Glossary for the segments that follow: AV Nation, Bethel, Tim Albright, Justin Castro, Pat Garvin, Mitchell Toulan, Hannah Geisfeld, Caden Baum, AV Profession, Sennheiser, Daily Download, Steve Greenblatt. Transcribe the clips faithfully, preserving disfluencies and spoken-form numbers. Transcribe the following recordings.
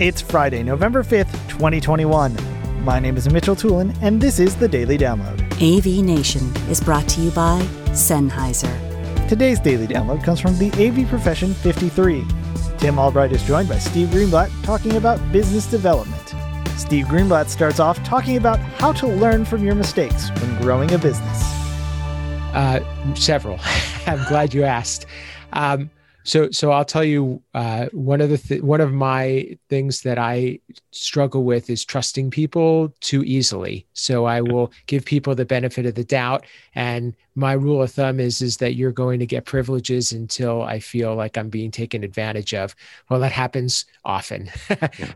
It's Friday, November fifth, twenty twenty-one. My name is Mitchell Toulan, and this is the Daily Download. A V Nation is brought to you by Sennheiser. Today's Daily Download comes from the A V Profession fifty-three. Tim Albright is joined by Steve Greenblatt talking about business development. Steve Greenblatt starts off talking about how to learn from your mistakes when growing a business. Uh, several. I'm glad you asked. Um, So, so I'll tell you, uh, one of the, th- one of my things that I struggle with is trusting people too easily. So I will give people the benefit of the doubt. And my rule of thumb is, is that you're going to get privileges until I feel like I'm being taken advantage of. Well, that happens often.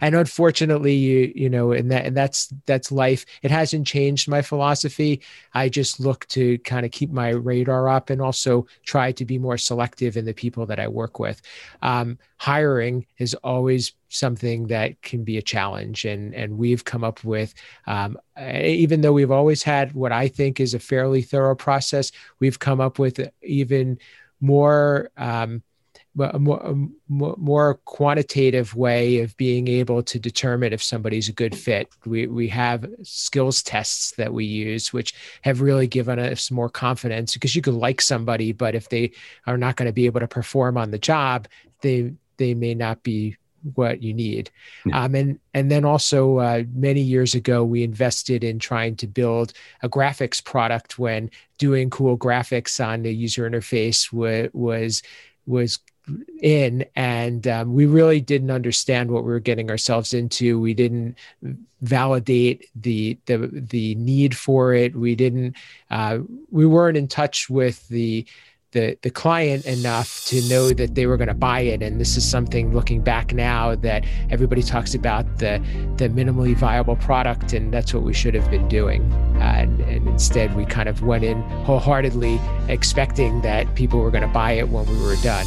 And unfortunately, you, you know, and that, and that's, that's life. It hasn't changed my philosophy. I just look to kind of keep my radar up and also try to be more selective in the people that I work with. Um, hiring is always something that can be a challenge. And, and we've come up with, um, even though we've always had what I think is a fairly thorough process, we've come up with even more, um, a more, more quantitative way of being able to determine if somebody's a good fit. We we have skills tests that we use, which have really given us more confidence, because you could like somebody, but if they are not going to be able to perform on the job, they they may not be what you need. Yeah. Um, and, and then also uh, many years ago, we invested in trying to build a graphics product when doing cool graphics on the user interface w- was was in. And um, we really didn't understand what we were getting ourselves into. We didn't validate the the the need for it. We didn't. Uh, we weren't in touch with the the the client enough to know that they were going to buy it. And this is something, looking back now, that everybody talks about the the minimally viable product, and that's what we should have been doing. Uh, and, and instead, we kind of went in wholeheartedly expecting that people were going to buy it when we were done.